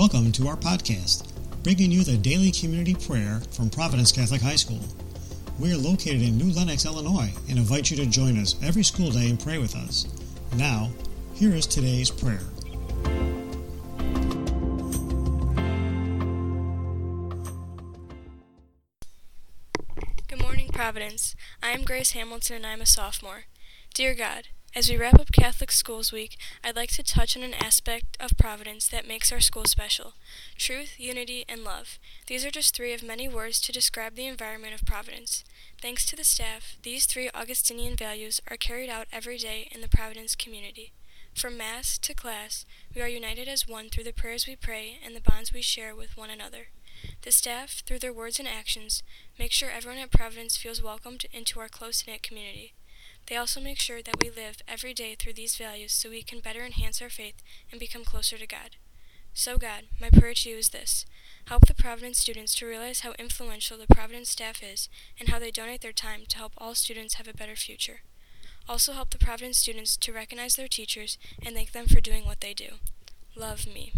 Welcome to our podcast, bringing you the daily community prayer from Providence Catholic High School. We are located in New Lenox, Illinois, and invite you to join us every school day and pray with us. Now, here is today's prayer. Good morning, Providence. I am Grace Hamilton, and I am a sophomore. Dear God, as we wrap up Catholic Schools Week, I'd like to touch on an aspect of Providence that makes our school special: truth, unity, and love. These are just three of many words to describe the environment of Providence. Thanks to the staff, these three Augustinian values are carried out every day in the Providence community. From Mass to class, we are united as one through the prayers we pray and the bonds we share with one another. The staff, through their words and actions, make sure everyone at Providence feels welcomed into our close-knit community. They also make sure that we live every day through these values so we can better enhance our faith and become closer to God. So God, my prayer to you is this: help the Providence students to realize how influential the Providence staff is and how they donate their time to help all students have a better future. Also help the Providence students to recognize their teachers and thank them for doing what they do. Love me.